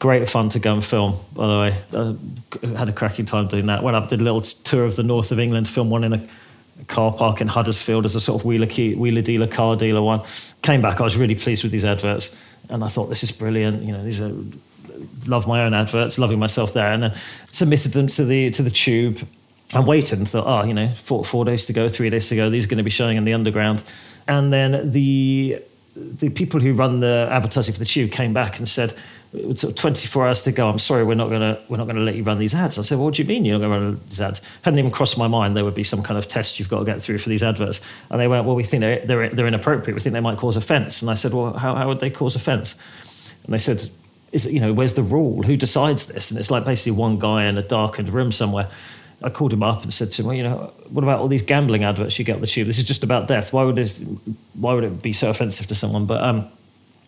great fun to go and film, by the way. I had a cracking time doing that. Went up, did a little tour of the north of England, filmed one in a car park in Huddersfield as a sort of wheeler, key, wheeler dealer, car dealer one. Came back, I was really pleased with these adverts, and I thought, this is brilliant. You know, these are, love my own adverts, loving myself there. And then submitted them to the to the Tube, and waited and thought, oh, you know, four, four days to go, three days to go. These are going to be showing in the Underground. And then the the people who run the advertising for the Tube came back and said, it's sort of twenty-four hours to go. I'm sorry, we're not gonna we're not gonna let you run these ads. I said, well, what do you mean you're not gonna run these ads? Hadn't even crossed my mind there would be some kind of test you've got to get through for these adverts. And they went, well, we think they're they're, they're inappropriate. We think they might cause offence. And I said, well, how, how would they cause offence? And they said, is it, you know, where's the rule? Who decides this? And it's like basically one guy in a darkened room somewhere. I called him up and said to him, well, you know, what about all these gambling adverts you get on the Tube? This is just about death. Why would it why would it be so offensive to someone? But um,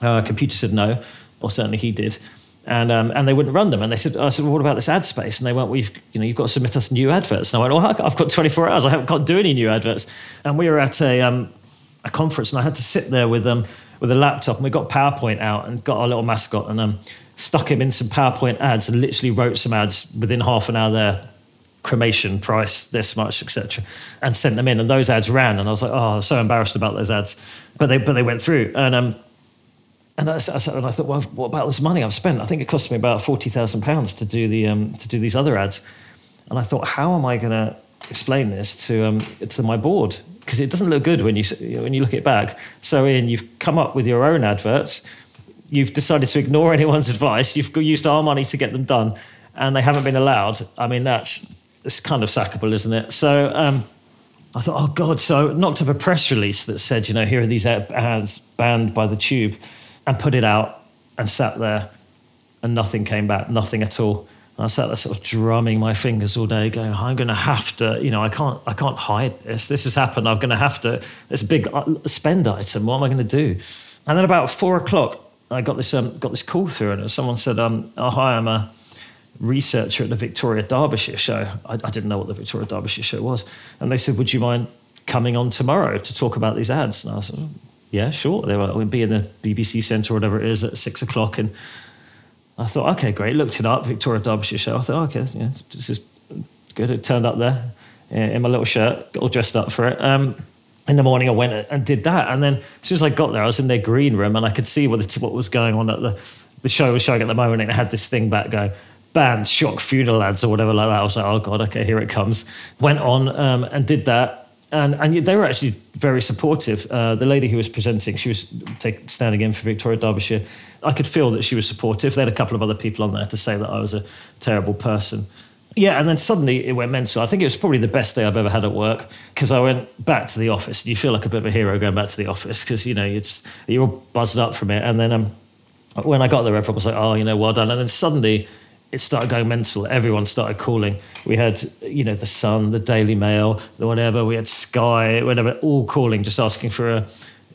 uh, computer said no. Or certainly he did, and um, and they wouldn't run them. And they said, I said, well, what about this ad space? And they went, well, you've, you know, you've got to submit us new adverts. And I went, well, I've got twenty-four hours. I haven't got to do any new adverts. And we were at a um, a conference, and I had to sit there with um with a laptop, and we got PowerPoint out and got our little mascot and um stuck him in some PowerPoint ads and literally wrote some ads within half an hour there. Cremation price this much, et cetera, and sent them in. And those ads ran, and I was like, oh, I was so embarrassed about those ads, but they but they went through. And um. And I, I sat and I thought, well, what about this money I've spent? I think it cost me about forty thousand pounds to do the um, to do these other ads. And I thought, how am I going to explain this to um, to my board? Because it doesn't look good when you when you look it back. So, Ian, you've come up with your own adverts. You've decided to ignore anyone's advice. You've used our money to get them done, and they haven't been allowed. I mean, that's it's kind of sackable, isn't it? So um, I thought, oh, God. So I knocked up a press release that said, you know, here are these ads banned by the Tube, and put it out and sat there, and nothing came back, nothing at all. And I sat there sort of drumming my fingers all day going, I'm going to have to, you know, I can't I can't hide this. This has happened. I'm going to have to, it's a big spend item. What am I going to do? And then about four o'clock, I got this um, got this call through, and someone said, um, oh, hi, I'm a researcher at the Victoria Derbyshire show. I, I didn't know what the Victoria Derbyshire show was. And they said, would you mind coming on tomorrow to talk about these ads? And I said, yeah, sure. They were, we'd be in the B B C Centre or whatever it is at six o'clock. And I thought, okay, great. Looked it up, Victoria Derbyshire show. I thought, okay, yeah, this is good. It turned up there in my little shirt, got all dressed up for it. Um, in the morning, I went and did that. And then as soon as I got there, I was in their green room and I could see what, the, what was going on at the, the show was showing at the moment. And it had this thing back going, banned shock funeral ads or whatever like that. I was like, oh God, okay, here it comes. Went on um, and did that. And, and they were actually very supportive. Uh, the lady who was presenting, she was take, standing in for Victoria Derbyshire. I could feel that she was supportive. They had a couple of other people on there to say that I was a terrible person. Yeah, and then suddenly it went mental. I think it was probably the best day I've ever had at work because I went back to the office. You feel like a bit of a hero going back to the office because, you know, you're, just, you're all buzzed up from it. And then um, when I got there, everyone was like, oh, you know, well done. And then suddenly it started going mental. Everyone started calling. We had, you know, the Sun, the Daily Mail, the whatever. We had Sky, whatever, all calling, just asking for a,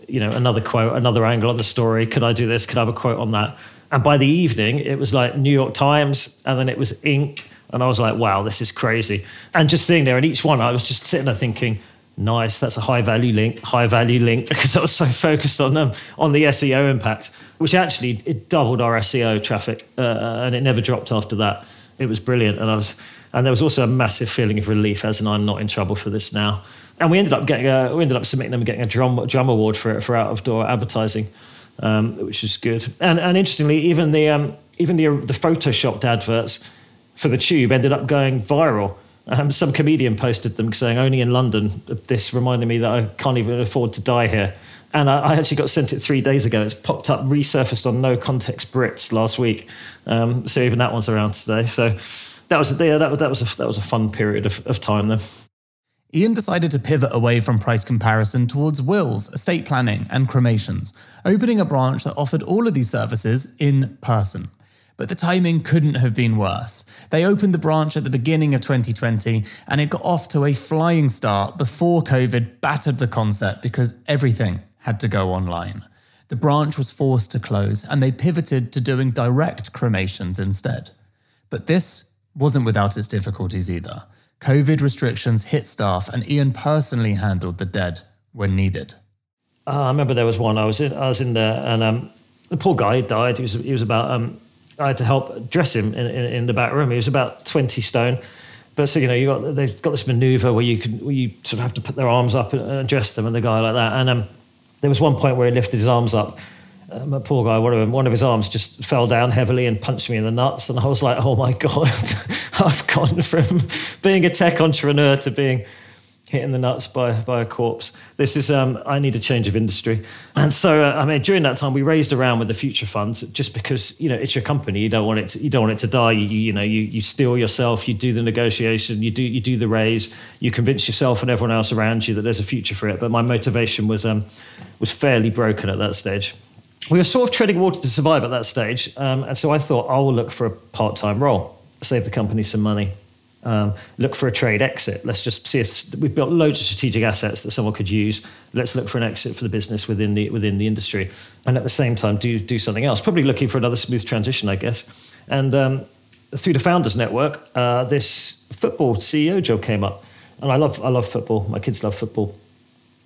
you know, another quote, another angle on the story. Could I do this? Could I have a quote on that? And by the evening, it was like New York Times, and then it was Inc. And I was like, wow, this is crazy. And just sitting there, and each one, I was just sitting there thinking, nice, that's a high-value link, high-value link, because I was so focused on um, on the S E O impact, which actually, it doubled our S E O traffic, uh, and it never dropped after that. It was brilliant, and I was, and there was also a massive feeling of relief, as in I'm not in trouble for this now. And we ended up getting, a, we ended up submitting them and getting a drum drum award for it for outdoor advertising, um, which is good. And and interestingly, even the um, even the the photoshopped adverts for the Tube ended up going viral. Um, some comedian posted them saying, only in London, this reminded me that I can't even afford to die here. And I, I actually got sent it three days ago. It's popped up, resurfaced on No Context Brits last week. Um, so even that one's around today. So that was, yeah, that, that was, a, that was a fun period of, of time then. Ian decided to pivot away from price comparison towards wills, estate planning, and cremations, opening a branch that offered all of these services in person. But the timing couldn't have been worse. They opened the branch at the beginning of twenty twenty, and it got off to a flying start before COVID battered the concept because everything had to go online. The branch was forced to close, and they pivoted to doing direct cremations instead. But this wasn't without its difficulties either. COVID restrictions hit staff, and Ian personally handled the dead when needed. Uh, I remember there was one. I was in, I was in there, and um, the poor guy died. He was, he was about... Um, I had to help dress him in, in, in the back room. He was about twenty stone. But so, you know, you got, they've got this maneuver where you can, where you sort of have to put their arms up and uh, dress them and the guy like that. And um, there was one point where he lifted his arms up. Um, a poor guy, one of, him, one of his arms just fell down heavily and punched me in the nuts. And I was like, oh my God, I've gone from being a tech entrepreneur to being hit in the nuts by, by a corpse. This is, um, I need a change of industry. And so, uh, I mean, during that time, we raised around with the Future Funds just because, you know, it's your company. You don't want it to, you don't want it to die. You, you know, you, you steal yourself, you do the negotiation, you do, you do the raise, you convince yourself and everyone else around you that there's a future for it. But my motivation was, um, was fairly broken at that stage. We were sort of treading water to survive at that stage. Um, and so I thought, I will look for a part-time role, save the company some money. Um, look for a trade exit. Let's just see if we've built loads of strategic assets that someone could use. Let's look for an exit for the business within the within the industry, and at the same time do do something else. Probably looking for another smooth transition, I guess. And um, through the Founders Network, uh, this football C E O job came up, and I love I love football. My kids love football,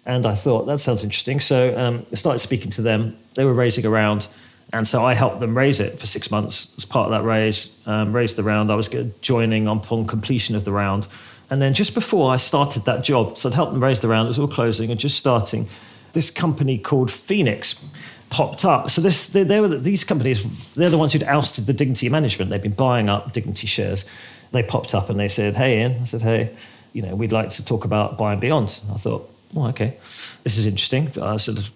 and I thought that sounds interesting. So um, I started speaking to them. They were raising a round. And so I helped them raise it for six months as part of that raise, um, raised the round. I was joining upon completion of the round. And then just before I started that job, so I'd helped them raise the round, it was all closing and just starting, this company called Phoenix. popped up. So this, they, they were these companies, they're the ones who'd ousted the Dignity management. They've been buying up Dignity shares. They popped up and they said, hey, Ian. I said, hey, you know, we'd like to talk about buying Beyond. And I thought, well, okay, this is interesting. I sort of,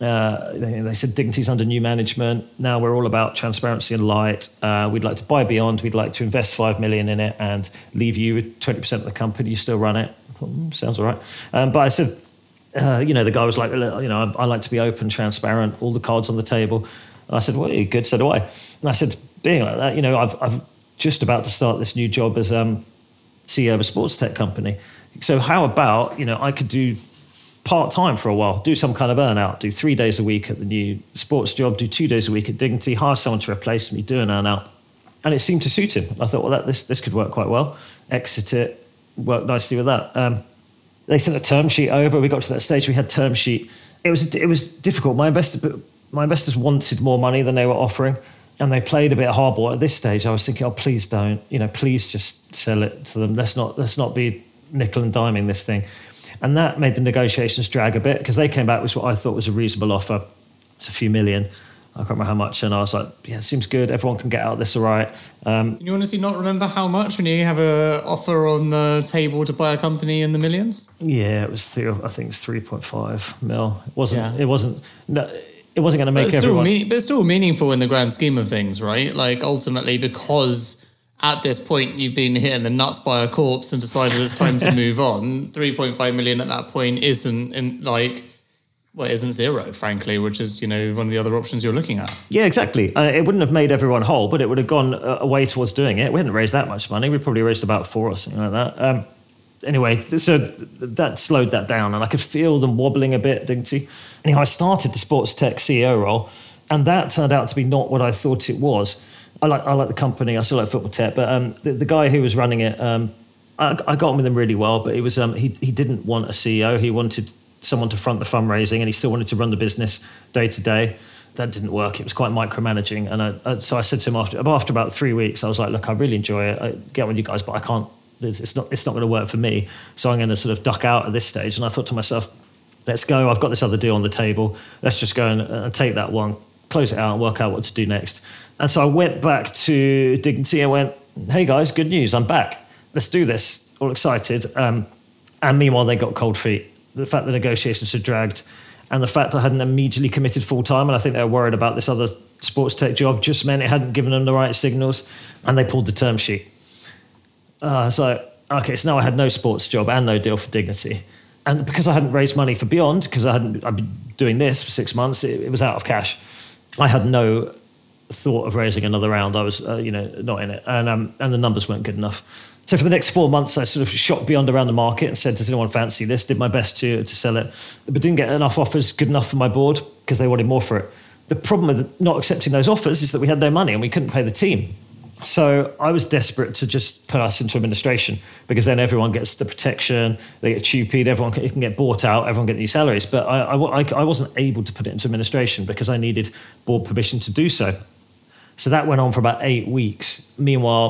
uh, they said Dignity's under new management. Now we're all about transparency and light. Uh, we'd like to buy Beyond. We'd like to invest five million in it and leave you with twenty percent of the company. You still run it. I thought, mm, sounds all right. Um, but I said, Uh, you know, the guy was like, you know, I, I like to be open, transparent, all the cards on the table. And I said, well, you're good, so do I. And I said, being like that, you know, I've, I'm just about to start this new job as um, C E O of a sports tech company. So how about, you know, I could do part-time for a while, do some kind of earn-out, do three days a week at the new sports job, do two days a week at Dignity, hire someone to replace me, do an earn-out. And it seemed to suit him. I thought, well, that, this this could work quite well. Exit it, worked nicely with that. Um They sent a term sheet over. We got to that stage. We had term sheet. It was it was difficult. My investor, my investors wanted more money than they were offering, and they played a bit hardball. At this stage, I was thinking, oh, please don't. You know, please just sell it to them. Let's not let's not be nickel and diming this thing. And that made the negotiations drag a bit because they came back with what I thought was a reasonable offer. It's a few million. I can't remember how much. And I was like, yeah, it seems good. Everyone can get out of this all right. Um, Can you honestly not remember how much when you have an offer on the table to buy a company in the millions? Yeah, it was, three, I think it was three point five mil. It wasn't, yeah. it wasn't, no, it wasn't going to make but everyone. Mean, but it's still meaningful in the grand scheme of things, right? Like ultimately, because at this point you've been hit in the nuts by a corpse and decided it's time to move on. three point five million at that point isn't in, like, well, it isn't zero, frankly, which is, you know, one of the other options you're looking at. Yeah, exactly. Uh, it wouldn't have made everyone whole, but it would have gone away towards doing it. We hadn't raised that much money. We probably raised about four or something like that. Um, anyway, so that slowed that down, and I could feel them wobbling a bit, Dignity. Anyhow, I started the sports tech C E O role, and that turned out to be not what I thought it was. I like I like the company. I still like football tech, but um, the, the guy who was running it, um, I, I got on with him really well, but it was um, he he didn't want a C E O. He wanted someone to front the fundraising, and he still wanted to run the business day to day. That didn't work. It was quite micromanaging. And I, I, so I said to him after, after about three weeks, I was like, look, I really enjoy it. I get on with you guys, but I can't, it's not, it's not going to work for me. So I'm going to sort of duck out at this stage. And I thought to myself, let's go. I've got this other deal on the table. Let's just go and uh, take that one, close it out and work out what to do next. And so I went back to Dignity and went, hey guys, good news. I'm back. Let's do this. All excited. Um, and meanwhile, they got cold feet. The fact the negotiations had dragged and the fact I hadn't immediately committed full-time, and I think they were worried about this other sports tech job, just meant it hadn't given them the right signals, and they pulled the term sheet. Uh, so, okay, so now I had no sports job and no deal for Dignity. And because I hadn't raised money for Beyond, because I hadn't, I'd been doing this for six months, it, it was out of cash. I had no thought of raising another round. I was, uh, you know, not in it. And um, and the numbers weren't good enough. So for the next four months, I sort of shot Beyond around the market and said, does anyone fancy this? Did my best to, to sell it, but didn't get enough offers good enough for my board because they wanted more for it. The problem with not accepting those offers is that we had no money and we couldn't pay the team. So I was desperate to just put us into administration because then everyone gets the protection, they get tupied, everyone can, it can get bought out, everyone get new salaries. But I, I, I wasn't able to put it into administration because I needed board permission to do so. So that went on for about eight weeks. Meanwhile,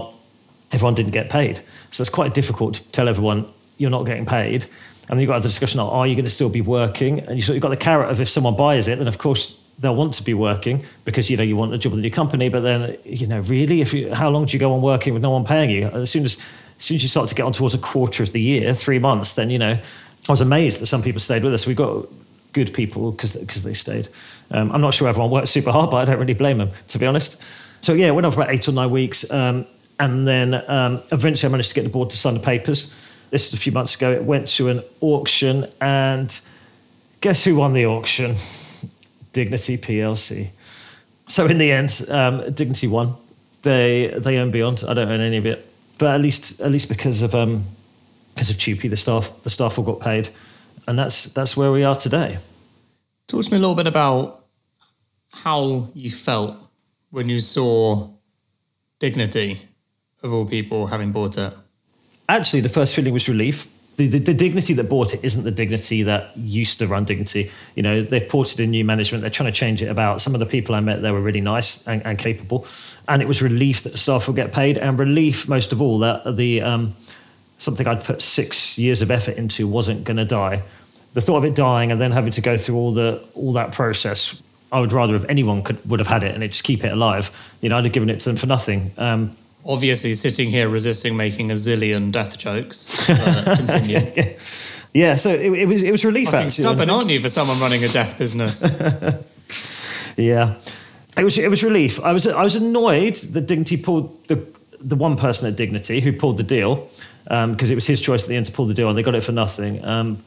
everyone didn't get paid. So it's quite difficult to tell everyone you're not getting paid. And then you've got to have the discussion of, are you going to still be working? And you've got the carrot of if someone buys it, then of course they'll want to be working because, you know, you want a job in your company. But then, you know, really, if you, how long do you go on working with no one paying you? As soon as, as soon as you start to get on towards a quarter of the year, three months, then, you know, I was amazed that some people stayed with us. We got good people because because they stayed. Um, I'm not sure everyone worked super hard, but I don't really blame them, to be honest. So yeah, it went on for about eight or nine weeks. Um, And then um, eventually I managed to get the board to sign the papers. This was a few months ago. It went to an auction, and guess who won the auction? Dignity P L C. So in the end, um, Dignity won. They they own Beyond. I don't own any of it, but at least at least because of um, because of Tupi, the staff the staff all got paid, and that's that's where we are today. Talk to me a little bit about how you felt when you saw Dignity, of all people, having bought it? Actually, the first feeling was relief. The, the, the Dignity that bought it isn't the Dignity that used to run Dignity. You know, they've ported in new management. They're trying to change it about. Some of the people I met there were really nice and, and capable. And it was relief that the staff will get paid, and relief, most of all, that the um, something I'd put six years of effort into wasn't going to die. The thought of it dying and then having to go through all the all that process, I would rather if anyone could would have had it and it just keep it alive. You know, I'd have given it to them for nothing. Um, Obviously, sitting here resisting making a zillion death jokes. Uh, continue. Okay. Yeah, so it, it was it was relief. Fucking actually. Stubborn, aren't you, for someone running a death business? Yeah, it was it was relief. I was I was annoyed that Dignity pulled the the one person at Dignity who pulled the deal because um, it was his choice at the end to pull the deal, and they got it for nothing. Um,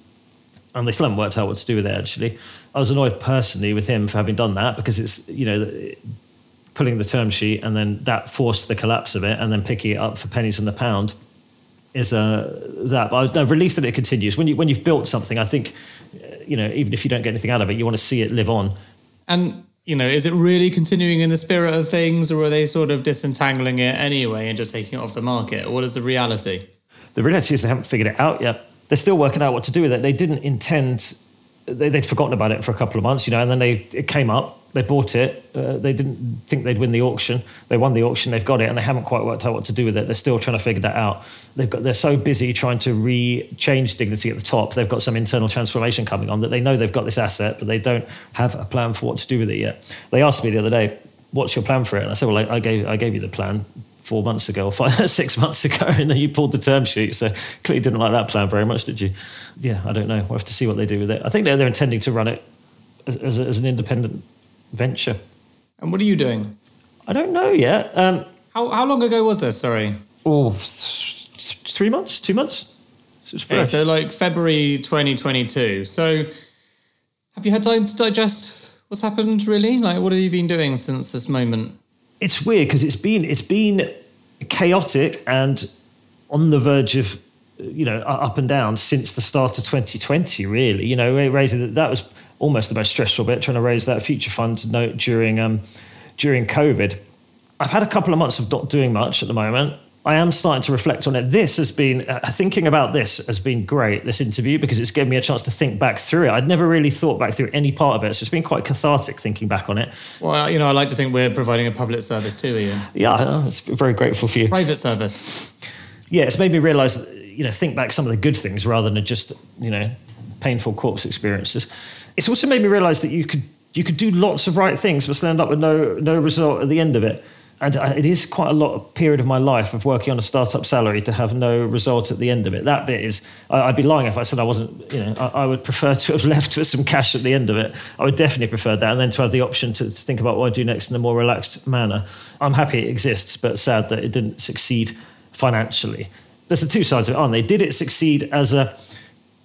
And they still haven't worked out what to do with it, actually. I was annoyed personally with him for having done that because it's, you know, pulling the term sheet and then that forced the collapse of it and then picking it up for pennies on the pound is uh, that. But I was no, relief that it continues. When, you, when you've built something, I think, you know, even if you don't get anything out of it, you want to see it live on. And, you know, is it really continuing in the spirit of things or are they sort of disentangling it anyway and just taking it off the market? Or what is the reality? The reality is they haven't figured it out yet. They're still working out what to do with it. They didn't intend, they, they'd forgotten about it for a couple of months, you know, and then they it came up, they bought it, uh, they didn't think they'd win the auction. They won the auction, they've got it, and they haven't quite worked out what to do with it. They're still trying to figure that out. They've got, they're so busy trying to re-change Dignity at the top, they've got some internal transformation coming on that they know they've got this asset, but they don't have a plan for what to do with it yet. They asked me the other day, what's your plan for it? And I said, well, I, I gave I gave you the plan. Four months ago, or five, six months ago, and then you pulled the term sheet. So clearly, didn't like that plan very much, did you? Yeah, I don't know. We'll have to see what they do with it. I think they're, they're intending to run it as, as, a, as an independent venture. And what are you doing? I don't know yet. Um, how how long ago was this? Sorry. Oh, th- three months, two months. Yeah, so like February twenty twenty-two. So have you had time to digest what's happened? Really? Like, what have you been doing since this moment? It's weird because it's been it's been chaotic and on the verge of, you know, up and down since the start of twenty twenty. Really, you know, raising that was almost the most stressful bit, trying to raise that future fund note during um, during COVID. I've had a couple of months of not doing much at the moment. I am starting to reflect on it. This has been uh, thinking about this has been great. This interview because it's given me a chance to think back through it. I'd never really thought back through any part of it, so it's been quite cathartic thinking back on it. Well, you know, I like to think we're providing a public service too, Ian. Yeah, I'm very grateful for you. Private service. Yeah, it's made me realise, you know, think back some of the good things rather than just, you know, painful corpse experiences. It's also made me realise that you could you could do lots of right things but still end up with no no result at the end of it. And it is quite a lot of period of my life of working on a startup salary to have no result at the end of it. That bit is, I'd be lying if I said I wasn't, you know, I, I would prefer to have left with some cash at the end of it. I would definitely prefer that. And then to have the option to, to think about what I do next in a more relaxed manner. I'm happy it exists, but sad that it didn't succeed financially. There's the two sides of it, aren't they? Did it succeed as a,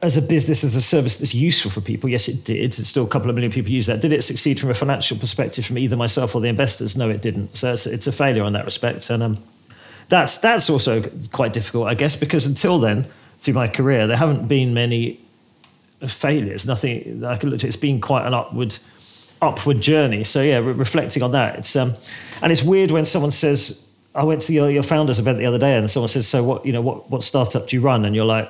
as a business, as a service that's useful for people? Yes, it did. It's still a couple of million people use that. Did it succeed from a financial perspective from either myself or the investors? No, it didn't. So it's, it's a failure on that respect. And um, that's that's also quite difficult, I guess, because until then, through my career, there haven't been many failures. Nothing that I can look at. It's been quite an upward upward journey. So yeah, re- reflecting on that, it's um, and it's weird when someone says, I went to your, your founders event the other day, and someone says, so what you know, what what startup do you run? And you're like,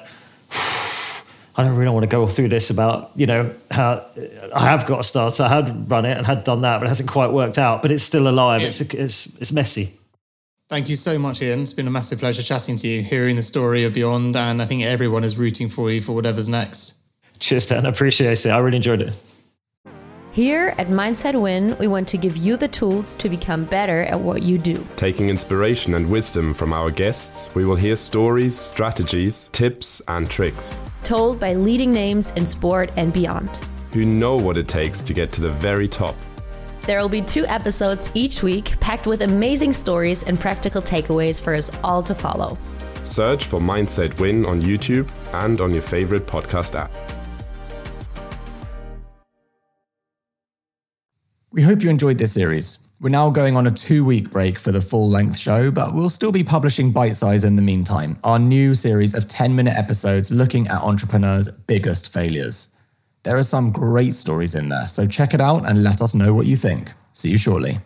I don't really want to go through this about, you know, how I have got a start, so I had run it and had done that, but it hasn't quite worked out, but it's still alive. It's, it's it's messy. Thank you so much, Ian. It's been a massive pleasure chatting to you, hearing the story of Beyond, and I think everyone is rooting for you for whatever's next. Cheers, Dan. I appreciate it. I really enjoyed it. Here at Mindset Win, we want to give you the tools to become better at what you do. Taking inspiration and wisdom from our guests, we will hear stories, strategies, tips, and tricks. Told by leading names in sport and beyond. Who know what it takes to get to the very top. There will be two episodes each week, packed with amazing stories and practical takeaways for us all to follow. Search for Mindset Win on YouTube and on your favorite podcast app. We hope you enjoyed this series. We're now going on a two-week break for the full-length show, but we'll still be publishing Bite Size in the meantime, our new series of ten-minute episodes looking at entrepreneurs' biggest failures. There are some great stories in there, so check it out and let us know what you think. See you shortly.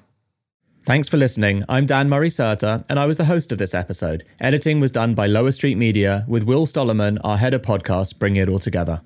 Thanks for listening. I'm Dan Murray-Serta, and I was the host of this episode. Editing was done by Lower Street Media, with Will Stollerman, our head of podcast, bringing it all together.